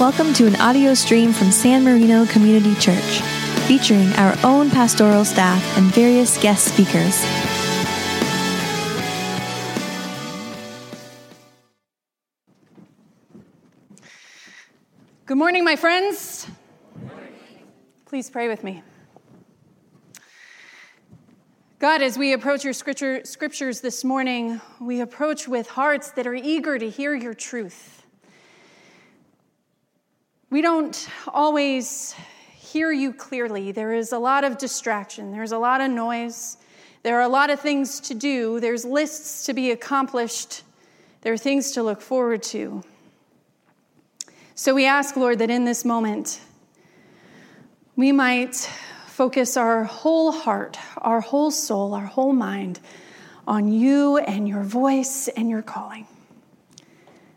Welcome to an audio stream from San Marino Community Church, featuring our own pastoral staff and various guest speakers. Good morning, my friends. Please pray with me. God, as we approach your scriptures this morning, we approach with hearts that are eager to hear your truth. We don't always hear you clearly. There is a lot of distraction. There's a lot of noise. There are a lot of things to do. There's lists to be accomplished. There are things to look forward to. So we ask, Lord, that in this moment, we might focus our whole heart, our whole soul, our whole mind on you and your voice and your calling.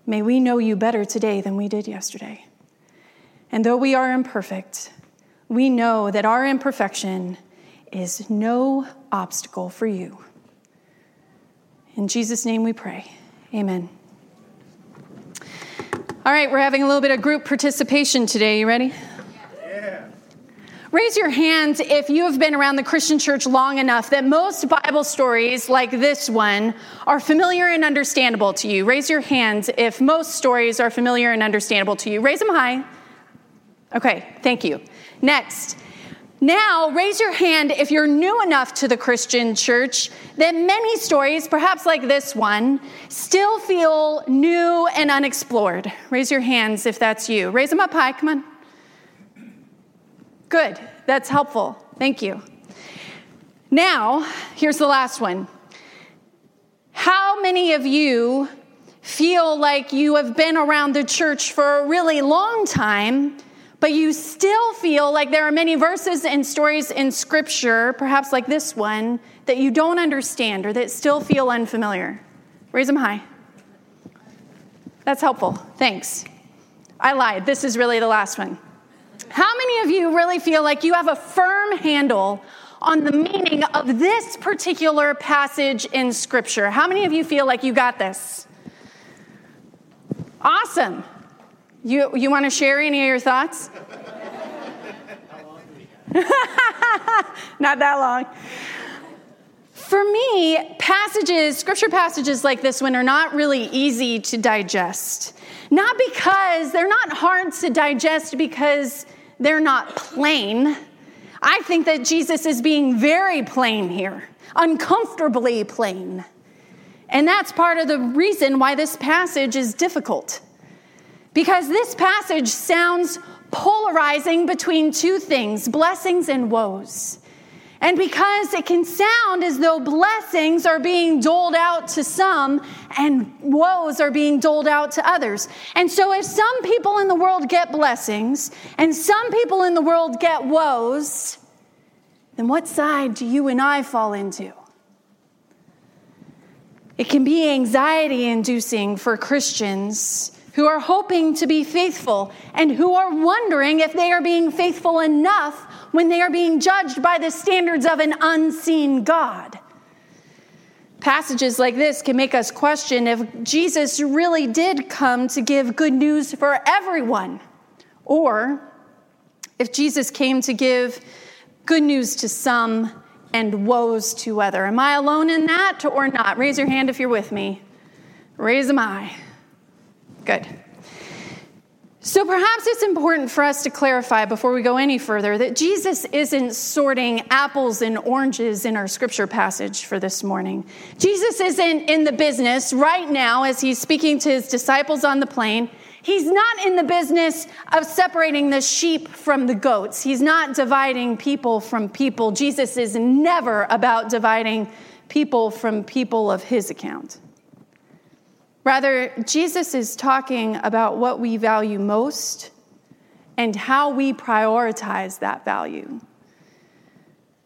May we know you better today than we did yesterday. And though we are imperfect, we know that our imperfection is no obstacle for you. In Jesus' name we pray. Amen. All right, we're having a little bit of group participation today. You ready? Raise your hands if you have been around the Christian church long enough that most Bible stories like this one are familiar and understandable to you. Raise your hands if most stories are familiar and understandable to you. Raise them high. Okay, thank you. Next. Now, raise your hand if you're new enough to the Christian church that many stories, perhaps like this one, still feel new and unexplored. Raise your hands if that's you. Raise them up high. Come on. Good. That's helpful. Thank you. Now, here's the last one. How many of you feel like you have been around the church for a really long time, but you still feel like there are many verses and stories in Scripture, perhaps like this one, that you don't understand or that still feel unfamiliar? Raise them high. That's helpful. Thanks. I lied. This is really the last one. How many of you really feel like you have a firm handle on the meaning of this particular passage in Scripture? How many of you feel like you got this? Awesome. You want to share any of your thoughts? Not that long. For me, Scripture passages like this one are not really easy to digest. Not because they're not hard to digest, because they're not plain. I think that Jesus is being very plain here, uncomfortably plain. And that's part of the reason why this passage is difficult. Because this passage sounds polarizing between two things, blessings and woes. And because it can sound as though blessings are being doled out to some and woes are being doled out to others. And so if some people in the world get blessings and some people in the world get woes, then what side do you and I fall into? It can be anxiety-inducing for Christians who are hoping to be faithful and who are wondering if they are being faithful enough when they are being judged by the standards of an unseen God. Passages like this can make us question if Jesus really did come to give good news for everyone, or if Jesus came to give good news to some and woes to others. Am I alone in that or not? Raise your hand if you're with me. Raise them high. Good. So perhaps it's important for us to clarify before we go any further that Jesus isn't sorting apples and oranges in our scripture passage for this morning. Jesus isn't in the business right now as he's speaking to his disciples on the plain. He's not in the business of separating the sheep from the goats. He's not dividing people from people. Jesus is never about dividing people from people of his account. Rather, Jesus is talking about what we value most and how we prioritize that value.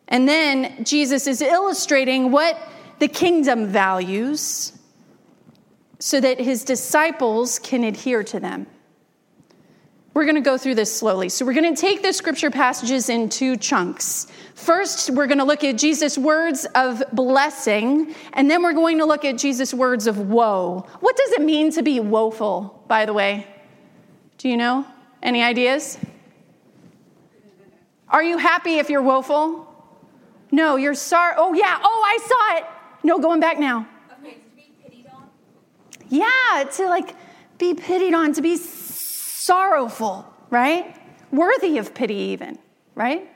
And then Jesus is illustrating what the kingdom values so that his disciples can adhere to them. We're going to go through this slowly. So we're going to take the scripture passages in two chunks. First, we're going to look at Jesus' words of blessing, and then we're going to look at Jesus' words of woe. What does it mean to be woeful, by the way? Do you know? Any ideas? Are you happy if you're woeful? No, you're sorry. Oh, yeah. Oh, I saw it. No, going back now. Okay, to be pitied on? Yeah, to like be pitied on, to be sorrowful, right? Worthy of pity even, right?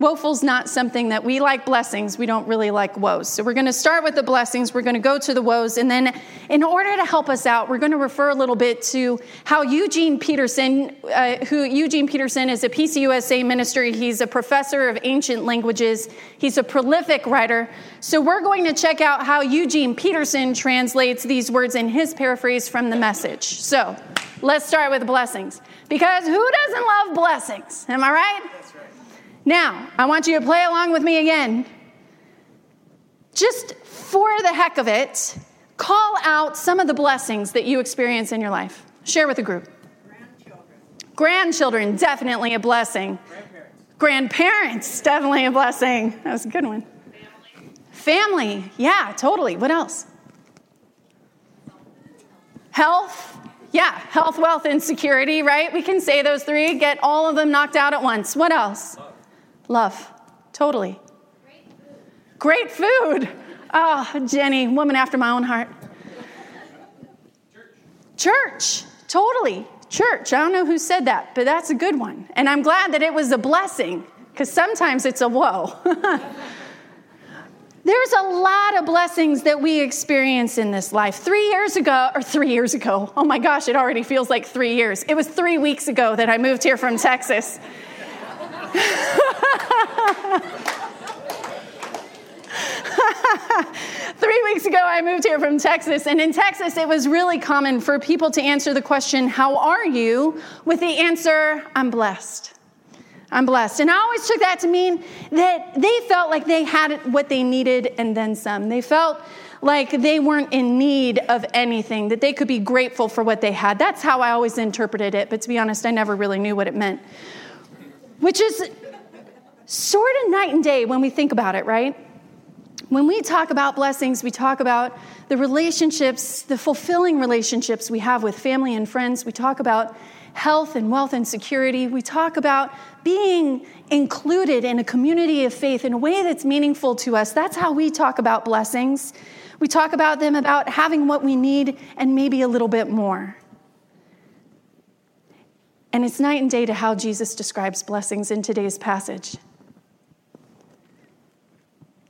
Woeful's not something that we like blessings. We don't really like woes. So we're going to start with the blessings. We're going to go to the woes. And then in order to help us out, we're going to refer a little bit to how Eugene Peterson, who is a PCUSA minister. He's a professor of ancient languages. He's a prolific writer. So we're going to check out how Eugene Peterson translates these words in his paraphrase from the Message. So let's start with blessings, because who doesn't love blessings? Am I right? That's right. Now, I want you to play along with me again. Just for the heck of it, call out some of the blessings that you experience in your life. Share with the group. Grandchildren, definitely a blessing. Grandparents, definitely a blessing. That was a good one. Family, yeah, totally. What else? Health. Yeah, health, wealth, and security, right? We can say those three, get all of them knocked out at once. What else? Love, totally. Great food. Great food. Oh, Jenny, woman after my own heart. Church, totally. Church, I don't know who said that, but that's a good one. And I'm glad that it was a blessing, because sometimes it's a woe. There's a lot of blessings that we experience in this life. 3 years ago, oh my gosh, it already feels like 3 years. It was 3 weeks ago that I moved here from Texas. And in Texas, it was really common for people to answer the question, how are you? With the answer, I'm blessed. I'm blessed. And I always took that to mean that they felt like they had what they needed and then some. They felt like they weren't in need of anything, that they could be grateful for what they had. That's how I always interpreted it. But to be honest, I never really knew what it meant. Which is sort of night and day when we think about it, right? When we talk about blessings, we talk about the relationships, the fulfilling relationships we have with family and friends. We talk about health and wealth and security. We talk about being included in a community of faith in a way that's meaningful to us. That's how we talk about blessings. We talk about them about having what we need and maybe a little bit more. And it's night and day to how Jesus describes blessings in today's passage.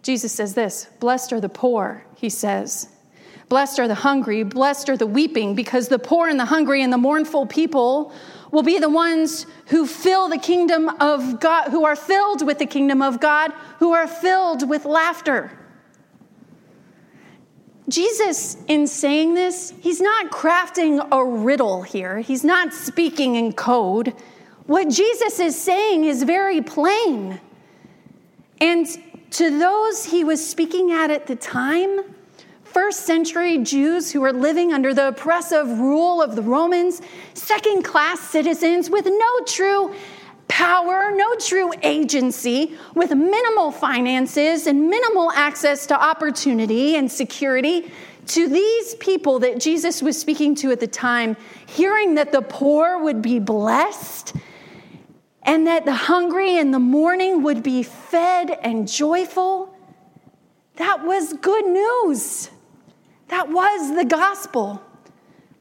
Jesus says this, blessed are the poor, he says. Blessed are the hungry, blessed are the weeping, because the poor and the hungry and the mournful people will be the ones who fill the kingdom of God, who are filled with the kingdom of God, who are filled with laughter. Jesus, in saying this, he's not crafting a riddle here. He's not speaking in code. What Jesus is saying is very plain. And to those he was speaking at the time, first century Jews who were living under the oppressive rule of the Romans, second class citizens with no true power, no true agency, with minimal finances and minimal access to opportunity and security. To these people that Jesus was speaking to at the time, hearing that the poor would be blessed and that the hungry and the mourning would be fed and joyful, that was good news. That was the gospel,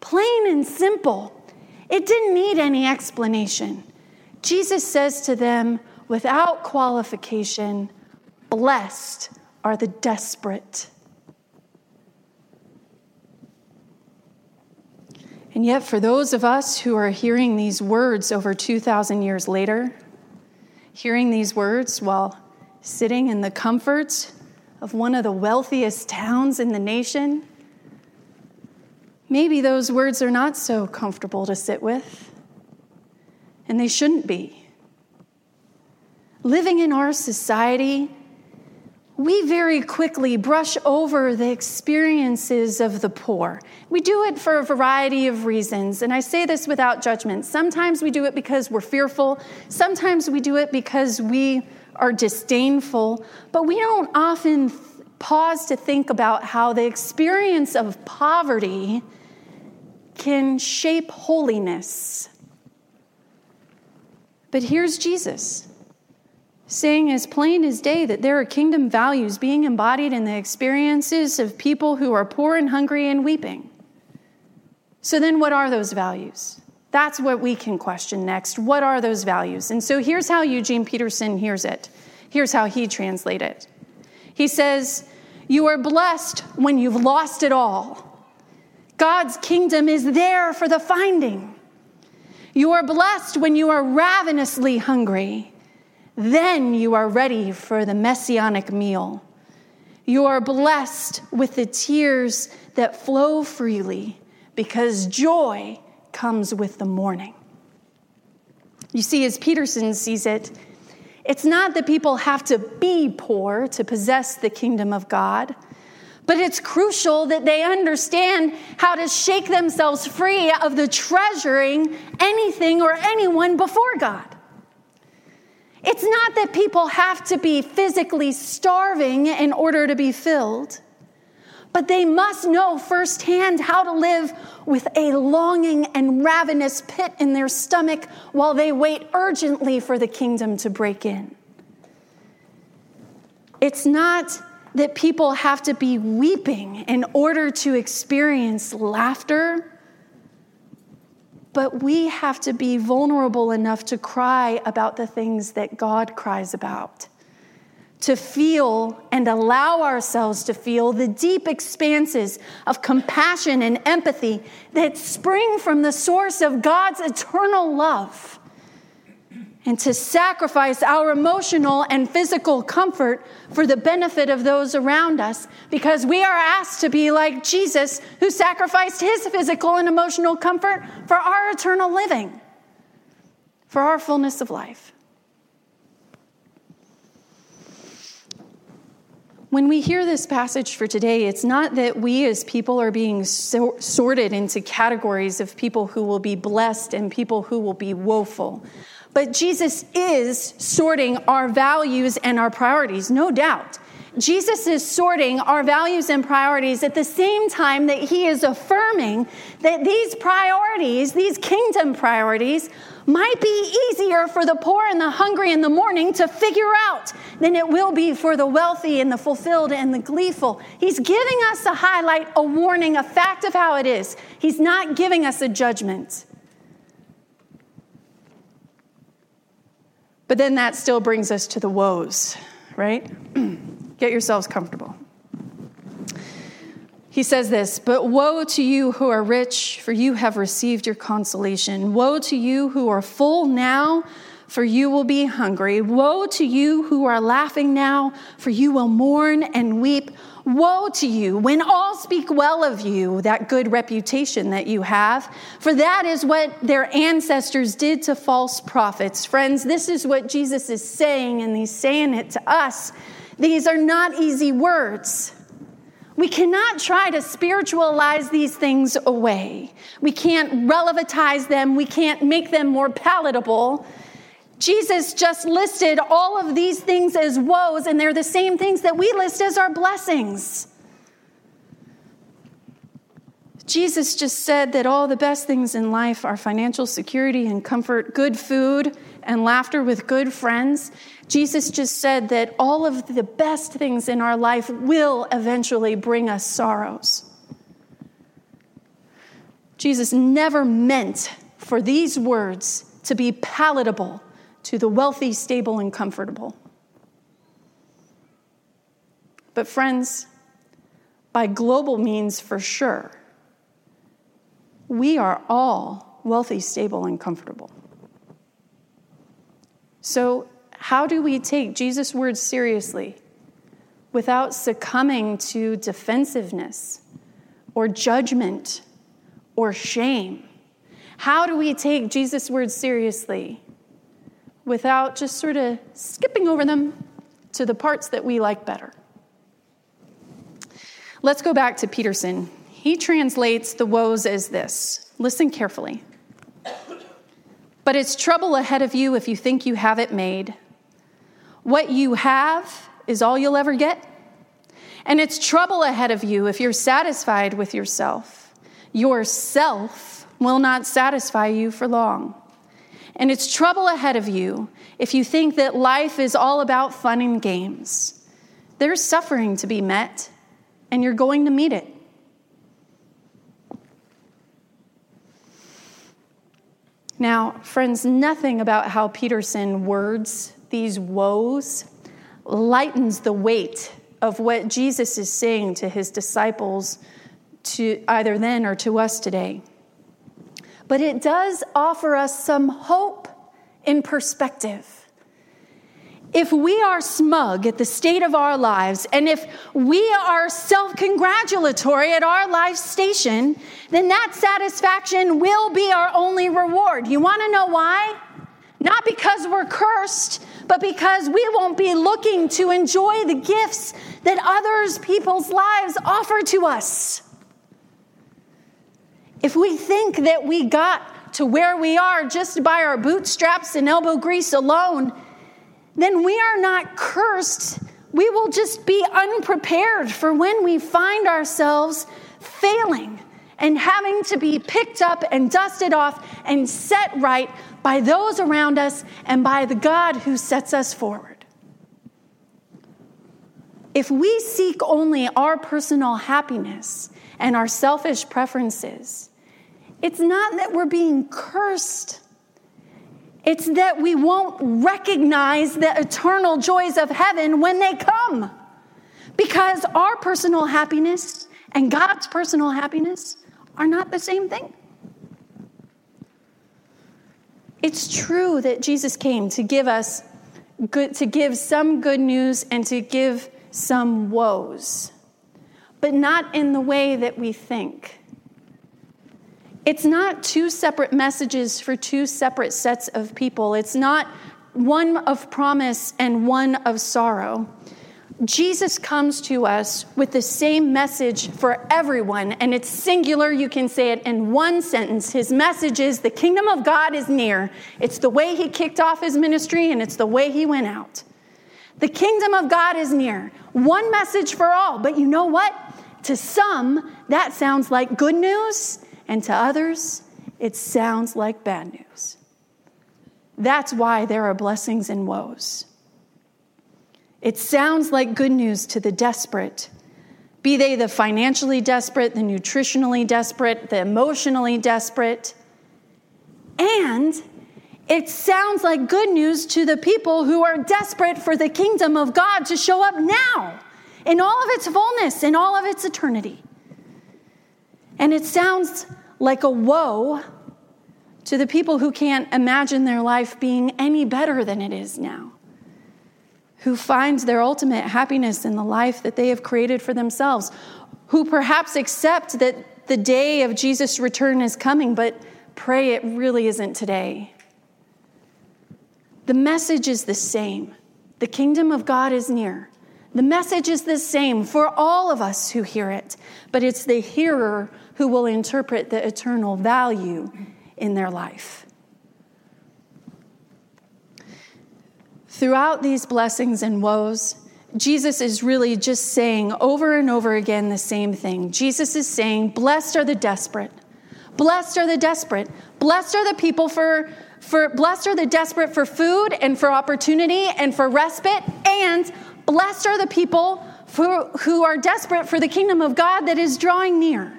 plain and simple. It didn't need any explanation. Jesus says to them, without qualification, blessed are the desperate. And yet, for those of us who are hearing these words over 2,000 years later, hearing these words while sitting in the comfort of one of the wealthiest towns in the nation, maybe those words are not so comfortable to sit with. And they shouldn't be. Living in our society, we very quickly brush over the experiences of the poor. We do it for a variety of reasons, and I say this without judgment. Sometimes we do it because we're fearful. Sometimes we do it because we are disdainful. But we don't often pause to think about how the experience of poverty can shape holiness But here's Jesus saying as plain as day that there are kingdom values being embodied in the experiences of people who are poor and hungry and weeping. So then what are those values? That's what we can question next. What are those values? And so here's how Eugene Peterson hears it. Here's how he translates it. He says, "You are blessed when you've lost it all. God's kingdom is there for the finding. You are blessed when you are ravenously hungry. Then you are ready for the messianic meal. You are blessed with the tears that flow freely because joy comes with the morning." You see, as Peterson sees it, it's not that people have to be poor to possess the kingdom of God, but it's crucial that they understand how to shake themselves free of the treasuring anything or anyone before God. It's not that people have to be physically starving in order to be filled, but they must know firsthand how to live with a longing and ravenous pit in their stomach while they wait urgently for the kingdom to break in. It's not that people have to be weeping in order to experience laughter, but we have to be vulnerable enough to cry about the things that God cries about, to feel and allow ourselves to feel the deep expanses of compassion and empathy that spring from the source of God's eternal love, and to sacrifice our emotional and physical comfort for the benefit of those around us, because we are asked to be like Jesus, who sacrificed his physical and emotional comfort for our eternal living, for our fullness of life. When we hear this passage for today, it's not that we as people are being sorted into categories of people who will be blessed and people who will be woeful. But Jesus is sorting our values and our priorities, no doubt. Jesus is sorting our values and priorities at the same time that he is affirming that these priorities, these kingdom priorities, might be easier for the poor and the hungry in the morning to figure out than it will be for the wealthy and the fulfilled and the gleeful. He's giving us a highlight, a warning, a fact of how it is. He's not giving us a judgment. But then that still brings us to the woes, right? Get yourselves comfortable. He says this, "But woe to you who are rich, for you have received your consolation. Woe to you who are full now, for you will be hungry. Woe to you who are laughing now, for you will mourn and weep. Woe to you when all speak well of you, that good reputation that you have, for that is what their ancestors did to false prophets." Friends, this is what Jesus is saying, and he's saying it to us. These are not easy words. We cannot try to spiritualize these things away. We can't relevatize them. We can't make them more palatable. Jesus just listed all of these things as woes, and they're the same things that we list as our blessings. Jesus just said that all the best things in life are financial security and comfort, good food, and laughter with good friends. Jesus just said that all of the best things in our life will eventually bring us sorrows. Jesus never meant for these words to be palatable to the wealthy, stable, and comfortable. But friends, by global means for sure, we are all wealthy, stable, and comfortable. So how do we take Jesus' words seriously without succumbing to defensiveness or judgment or shame? How do we take Jesus' words seriously without just sort of skipping over them to the parts that we like better? Let's go back to Peterson. He translates the woes as this. Listen carefully. "But it's trouble ahead of you if you think you have it made. What you have is all you'll ever get. And it's trouble ahead of you if you're satisfied with yourself. Yourself will not satisfy you for long. And it's trouble ahead of you if you think that life is all about fun and games. There's suffering to be met, and you're going to meet it. Now, friends, nothing about how Peterson words these woes lightens the weight of what Jesus is saying to his disciples to either then or to us today. But it does offer us some hope and perspective. If we are smug at the state of our lives, and if we are self-congratulatory at our life station, then that satisfaction will be our only reward. You want to know why? Not because we're cursed, but because we won't be looking to enjoy the gifts that others people's lives offer to us. If we think that we got to where we are just by our bootstraps and elbow grease alone, then we are not cursed. We will just be unprepared for when we find ourselves failing and having to be picked up and dusted off and set right by those around us and by the God who sets us forward. If we seek only our personal happiness and our selfish preferences, it's not that we're being cursed. It's that we won't recognize the eternal joys of heaven when they come. Because our personal happiness and God's personal happiness are not the same thing. It's true that Jesus came to give us good, to give some good news and to give some woes, but not in the way that we think. It's not two separate messages for two separate sets of people. It's not one of promise and one of sorrow. Jesus comes to us with the same message for everyone, and it's singular. You can say it in one sentence. His message is the kingdom of God is near. It's the way he kicked off his ministry, and it's the way he went out. The kingdom of God is near. One message for all. But you know what? To some, that sounds like good news. And to others, it sounds like bad news. That's why there are blessings and woes. It sounds like good news to the desperate, be they the financially desperate, the nutritionally desperate, the emotionally desperate. And it sounds like good news to the people who are desperate for the kingdom of God to show up now, in all of its fullness, in all of its eternity. And it sounds like a woe to the people who can't imagine their life being any better than it is now, who find their ultimate happiness in the life that they have created for themselves, who perhaps accept that the day of Jesus' return is coming, but pray it really isn't today. The message is the same. The kingdom of God is near. The message is the same for all of us who hear it, but it's the hearer who will interpret the eternal value in their life. Throughout these blessings and woes, Jesus is really just saying over and over again the same thing. Jesus is saying, blessed are the desperate. Blessed are the desperate. Blessed are the people blessed are the desperate for food and for opportunity and for respite, and blessed are the people who are desperate for the kingdom of God that is drawing near.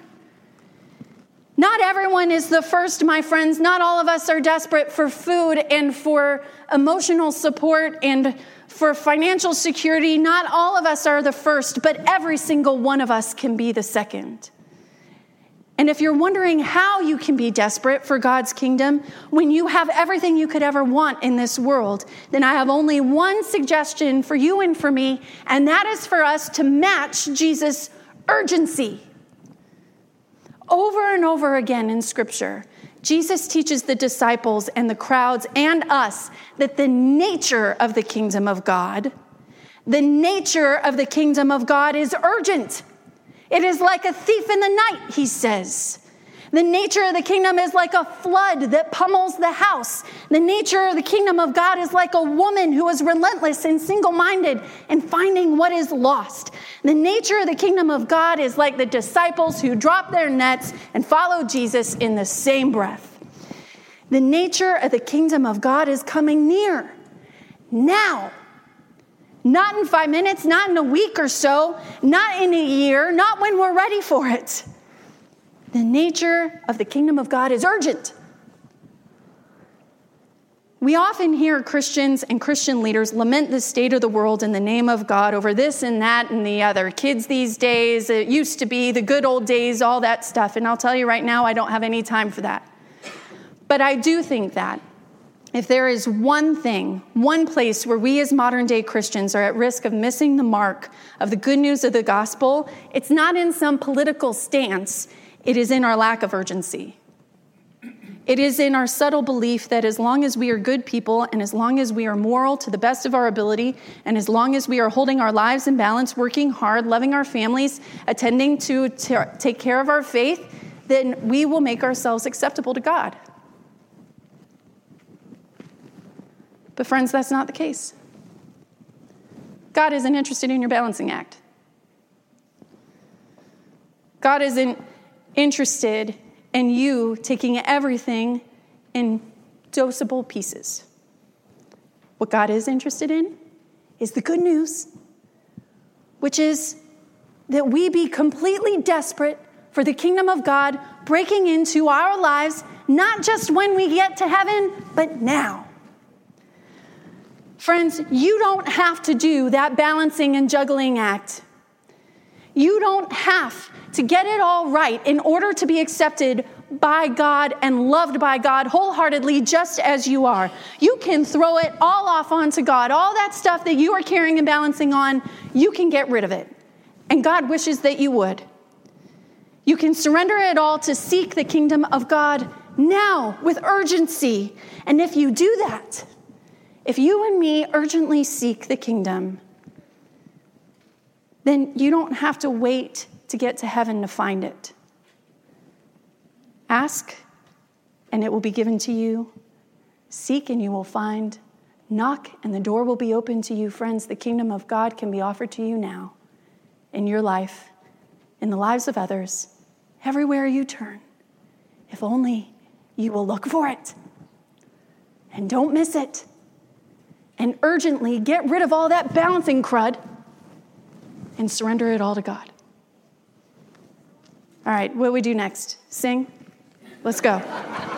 Not everyone is the first, my friends. Not all of us are desperate for food and for emotional support and for financial security. Not all of us are the first, but every single one of us can be the second. And if you're wondering how you can be desperate for God's kingdom when you have everything you could ever want in this world, then I have only one suggestion for you and for me, and that is for us to match Jesus' urgency. Over and over again in Scripture, Jesus teaches the disciples and the crowds and us that the nature of the kingdom of God, is urgent. It is like a thief in the night, he says. The nature of the kingdom is like a flood that pummels the house. The nature of the kingdom of God is like a woman who is relentless and single-minded in finding what is lost. The nature of the kingdom of God is like the disciples who drop their nets and follow Jesus in the same breath. The nature of the kingdom of God is coming near now. Not in 5 minutes, not in a week or so, not in a year, not when we're ready for it. The nature of the kingdom of God is urgent. We often hear Christians and Christian leaders lament the state of the world in the name of God over this and that and the other. Kids these days, it used to be the good old days, all that stuff. And I'll tell you right now, I don't have any time for that. But I do think that if there is one thing, one place where we as modern day Christians are at risk of missing the mark of the good news of the gospel, it's not in some political stance. It is in our lack of urgency. It is in our subtle belief that as long as we are good people and as long as we are moral to the best of our ability and as long as we are holding our lives in balance, working hard, loving our families, attending to take care of our faith, then we will make ourselves acceptable to God. But friends, that's not the case. God isn't interested in your balancing act. God isn't interested and you taking everything in dosable pieces. What God is interested in is the good news, which is that we be completely desperate for the kingdom of God breaking into our lives, not just when we get to heaven, but now. Friends, you don't have to do that balancing and juggling act. You don't have to get it all right in order to be accepted by God and loved by God wholeheartedly just as you are. You can throw it all off onto God. All that stuff that you are carrying and balancing on, you can get rid of it. And God wishes that you would. You can surrender it all to seek the kingdom of God now with urgency. And if you do that, if you and me urgently seek the kingdom, then you don't have to wait to get to heaven to find it. Ask, and it will be given to you. Seek, and you will find. Knock, and the door will be open to you. Friends, the kingdom of God can be offered to you now, in your life, in the lives of others, everywhere you turn, if only you will look for it. And don't miss it. And urgently get rid of all that balancing crud and surrender it all to God. All right, what do we do next? Sing? Let's go.